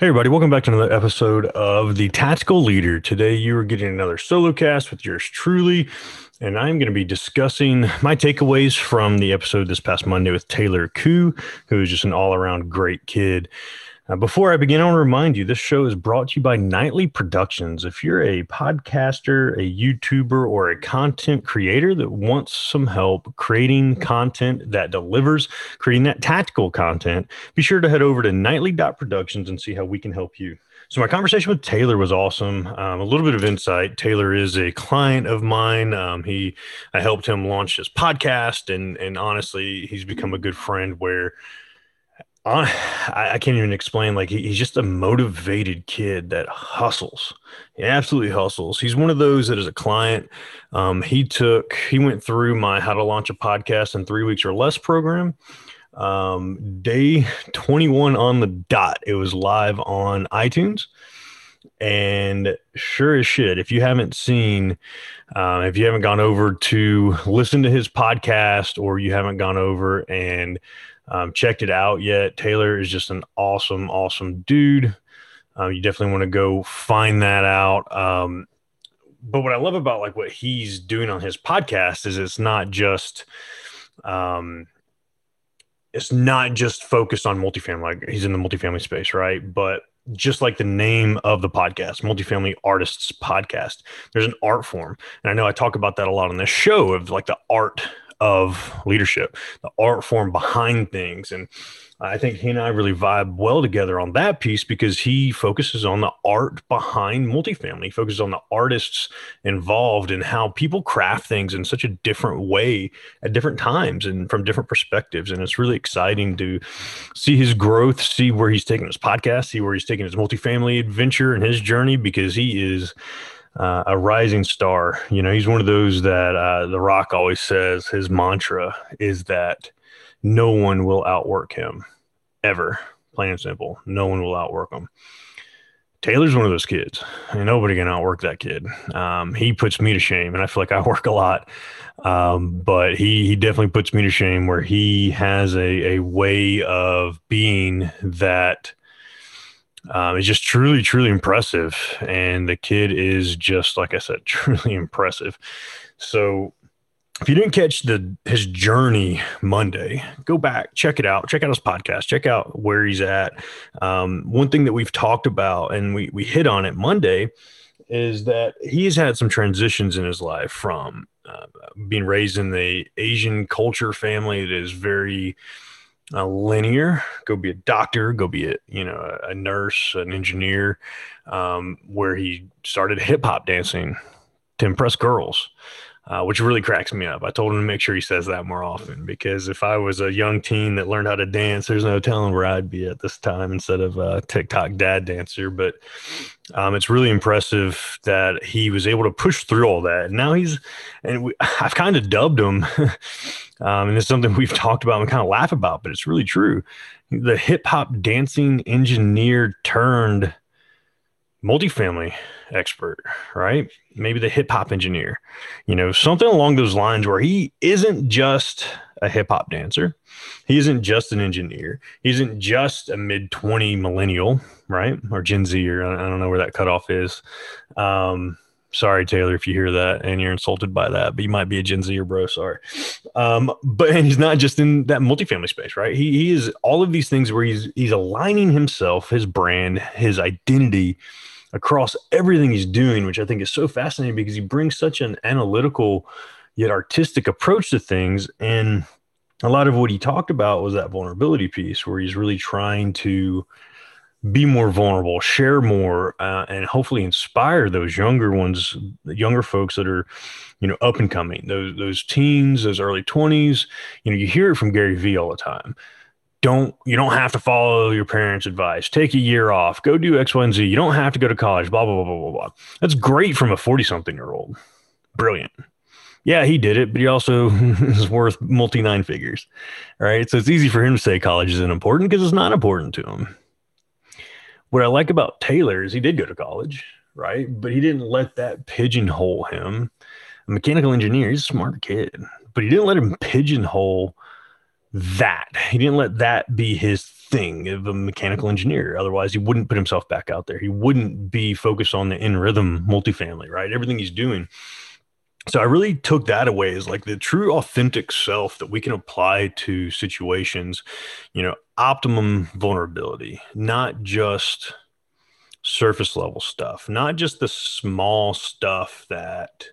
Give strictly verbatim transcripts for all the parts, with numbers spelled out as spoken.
Hey everybody, welcome back to another episode of The Tactical Leader. Today you are getting another solo cast with yours truly, and I'm going to be discussing my takeaways from the episode this past Monday with Taylor Koo, who is just an all-around great kid. Uh, before I begin, I want to remind you, this show is brought to you by Nightly Productions. If you're a podcaster, a YouTuber, or a content creator that wants some help creating content that delivers, creating that tactical content, be sure to head over to nightly dot productions and see how we can help you. So my conversation with Taylor was awesome. Um, a little bit of insight. Taylor is a client of mine. Um, he, I helped him launch his podcast, and and honestly, he's become a good friend where I can't even explain. Like, he, he's just a motivated kid that hustles. He absolutely hustles. He's one of those that is a client. Um, he took, he went through my How to Launch a Podcast in Three Weeks or Less program. Um, day twenty-one on the dot. It was live on iTunes. And sure as shit, if you haven't seen, uh, if you haven't gone over to listen to his podcast, or you haven't gone over and Um, checked it out yet, Taylor is just an awesome, awesome dude. Uh, you definitely want to go find that out. Um, but what I love about like what he's doing on his podcast is it's not just, um, it's not just focused on multifamily. Like, he's in the multifamily space, right? But just like the name of the podcast, Multifamily Artists Podcast, there's an art form. And I know I talk about that a lot on this show, of like the art of leadership, the art form behind things. And I think he and I really vibe well together on that piece, because he focuses on the art behind multifamily. He focuses on the artists involved and how people craft things in such a different way at different times and from different perspectives. And it's really exciting to see his growth, see where he's taking his podcast, see where he's taking his multifamily adventure and his journey, because he is Uh, a rising star. You know, he's one of those that uh, The Rock always says his mantra is that no one will outwork him, ever. Plain and simple. No one will outwork him. Taylor's one of those kids. Ain't nobody can outwork that kid. Um, he puts me to shame, and I feel like I work a lot. Um, but he he definitely puts me to shame, where he has a, a way of being that Um, it's just truly, truly impressive. And the kid is just, like I said, truly impressive. So if you didn't catch the his journey Monday, go back, check it out, check out his podcast, check out where he's at. Um, one thing that we've talked about, and we, we hit on it Monday, is that he's had some transitions in his life from uh, being raised in the Asian culture family that is very Uh, linear. Go be a doctor, go be a, you know, a nurse, an engineer, um, where he started hip hop dancing to impress girls, uh, which really cracks me up. I told him to make sure he says that more often, because if I was a young teen that learned how to dance, there's no telling where I'd be at this time instead of a TikTok dad dancer. But um, it's really impressive that he was able to push through all that. And now he's, and we, I've kind of dubbed him Um, and it's something we've talked about and kind of laugh about, but it's really true. The hip hop dancing engineer turned multifamily expert, right? Maybe the hip hop engineer, you know, something along those lines, where he isn't just a hip hop dancer. He isn't just an engineer. He isn't just a mid twenty millennial, right? Or Gen Z, or I don't know where that cutoff is. Um, Sorry, Taylor, if you hear that and you're insulted by that, but you might be a Gen Z or bro. Sorry. Um, but and he's not just in that multifamily space, right? He, he is all of these things where he's, he's aligning himself, his brand, his identity across everything he's doing, which I think is so fascinating, because he brings such an analytical yet artistic approach to things. And a lot of what he talked about was that vulnerability piece, where he's really trying to be more vulnerable, share more, uh, and hopefully inspire those younger ones, younger folks that are, you know, up and coming, those, those teens, those early twenties. You know, you hear it from Gary Vee all the time. don't, you don't have to follow your parents' advice. Take a year off. Go do X, Y, and Z. You don't have to go to college, blah, blah, blah, blah, blah, blah. That's great from a forty-something-year-old. Brilliant. Yeah, he did it, but he also is worth multi-nine figures, right? So it's easy for him to say college isn't important because it's not important to him. What I like about Taylor is he did go to college, right? But he didn't let that pigeonhole him. A mechanical engineer, he's a smart kid, but he didn't let him pigeonhole that. He didn't let that be his thing of a mechanical engineer. Otherwise, he wouldn't put himself back out there. He wouldn't be focused on the in-rhythm multifamily, right? Everything he's doing. So I really took that away as like the true authentic self that we can apply to situations, you know, optimum vulnerability, not just surface level stuff, not just the small stuff that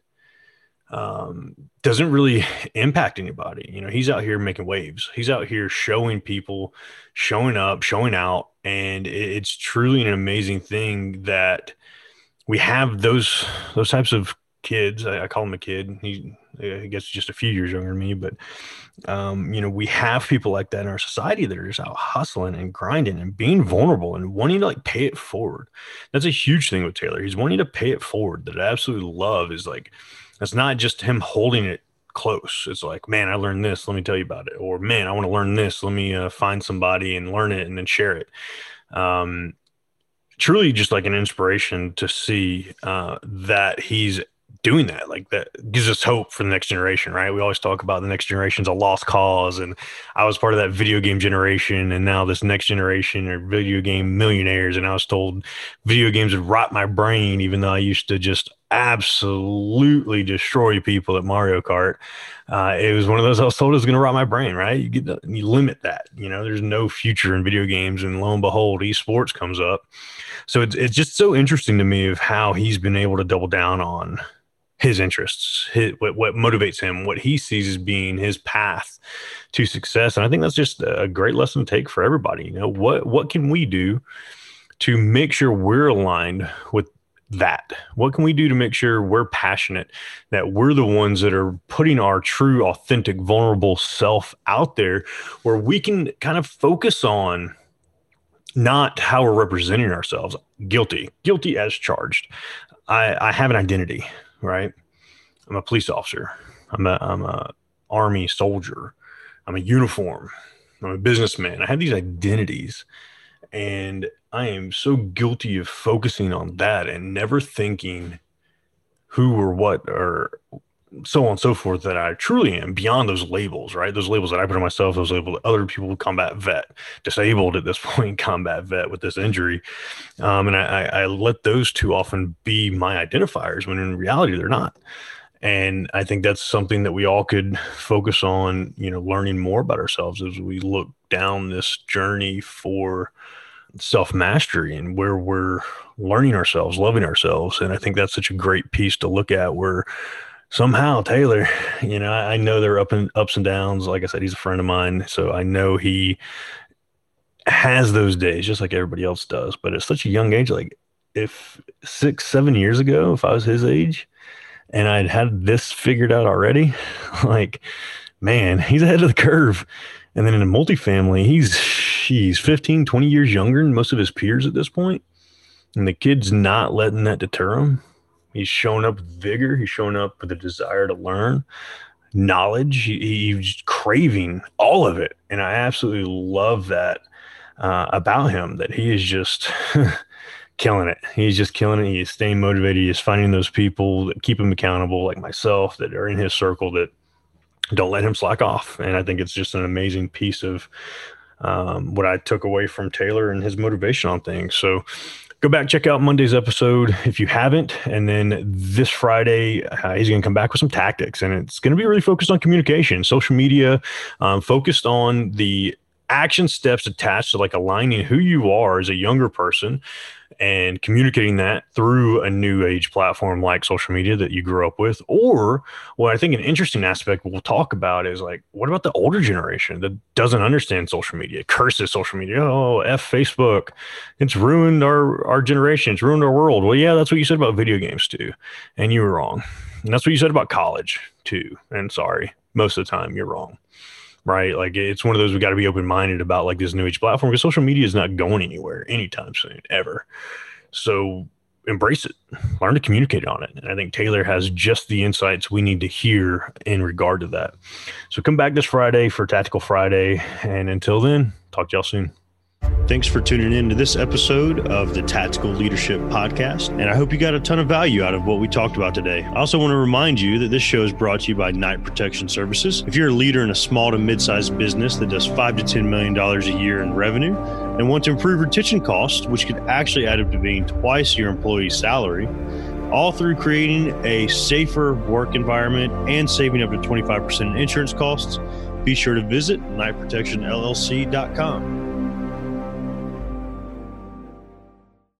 um, doesn't really impact anybody. You know, he's out here making waves. He's out here showing people, showing up, showing out. And it's truly an amazing thing that we have those, those types of kids. I, I call him a kid. He, I guess, just a few years younger than me, but um, you know, we have people like that in our society that are just out hustling and grinding and being vulnerable and wanting to like pay it forward. That's a huge thing with Taylor. He's wanting to pay it forward. That I absolutely love is like, that's not just him holding it close. It's like, man, I learned this. Let me tell you about it. Or man, I want to learn this. Let me uh, find somebody and learn it and then share it. Um, truly just like an inspiration to see uh, that he's doing that. Like that gives us hope for the next generation, right? We always talk about the next generation's a lost cause. And I was part of that video game generation. And now this next generation are video game millionaires. And I was told video games would rot my brain, even though I used to just absolutely destroy people at Mario Kart. Uh, it was one of those I was told it was going to rot my brain, right? You get the, you limit that, you know, there's no future in video games, and lo and behold, esports comes up. So it's, it's just so interesting to me of how he's been able to double down on his interests, his, what, what motivates him, what he sees as being his path to success. And I think that's just a great lesson to take for everybody. You know, what, what can we do to make sure we're aligned with that? What can we do to make sure we're passionate, that we're the ones that are putting our true, authentic, vulnerable self out there, where we can kind of focus on not how we're representing ourselves. Guilty, guilty as charged. I, I have an identity, right? I'm a police officer. I'm a, I'm a army soldier. I'm a uniform. I'm a businessman. I have these identities, and I am so guilty of focusing on that and never thinking who or what or so on and so forth that I truly am beyond those labels, right? Those labels that I put on myself, those labels that other people, combat vet, disabled at this point, combat vet with this injury. Um, and I, I let those too often be my identifiers when in reality they're not. And I think that's something that we all could focus on, you know, learning more about ourselves as we look down this journey for self-mastery and where we're learning ourselves, loving ourselves. And I think that's such a great piece to look at, where somehow Taylor, you know, I know there are up and ups and downs. Like I said, he's a friend of mine. So I know he has those days just like everybody else does, but at such a young age, like if six, seven years ago, if I was his age and I'd had this figured out already, like, man, he's ahead of the curve. And then in a multifamily, he's, he's fifteen, twenty years younger than most of his peers at this point. And the kid's not letting that deter him. He's showing up with vigor. He's showing up with a desire to learn knowledge. He, he's craving all of it. And I absolutely love that uh, about him, that he is just killing it. He's just killing it. He's staying motivated. He's finding those people that keep him accountable, like myself, that are in his circle that don't let him slack off. And I think it's just an amazing piece of um, what I took away from Taylor and his motivation on things. So go back, check out Monday's episode if you haven't. And then this Friday, uh, he's going to come back with some tactics, and it's going to be really focused on communication, social media, um, focused on the action steps attached to like aligning who you are as a younger person and communicating that through a new age platform like social media that you grew up with. Or what I think an interesting aspect we'll talk about is like, what about the older generation that doesn't understand social media, curses social media? Oh, F Facebook. It's ruined our, our generation. It's ruined our world. Well, yeah, that's what you said about video games too. And you were wrong. And that's what you said about college too. And sorry, most of the time you're wrong. right? Like, it's one of those, we got to be open-minded about like this new age platform, because social media is not going anywhere anytime soon, ever. So embrace it, learn to communicate on it. And I think Taylor has just the insights we need to hear in regard to that. So come back this Friday for Tactical Friday. And until then, talk to y'all soon. Thanks for tuning in to this episode of the Tactical Leadership Podcast, and I hope you got a ton of value out of what we talked about today. I also want to remind you that this show is brought to you by Night Protection Services. If you're a leader in a small to mid-sized business that does five to ten million dollars a year in revenue and want to improve retention costs, which could actually add up to being twice your employee's salary, all through creating a safer work environment and saving up to twenty-five percent in insurance costs, be sure to visit Night Protection L L C dot com.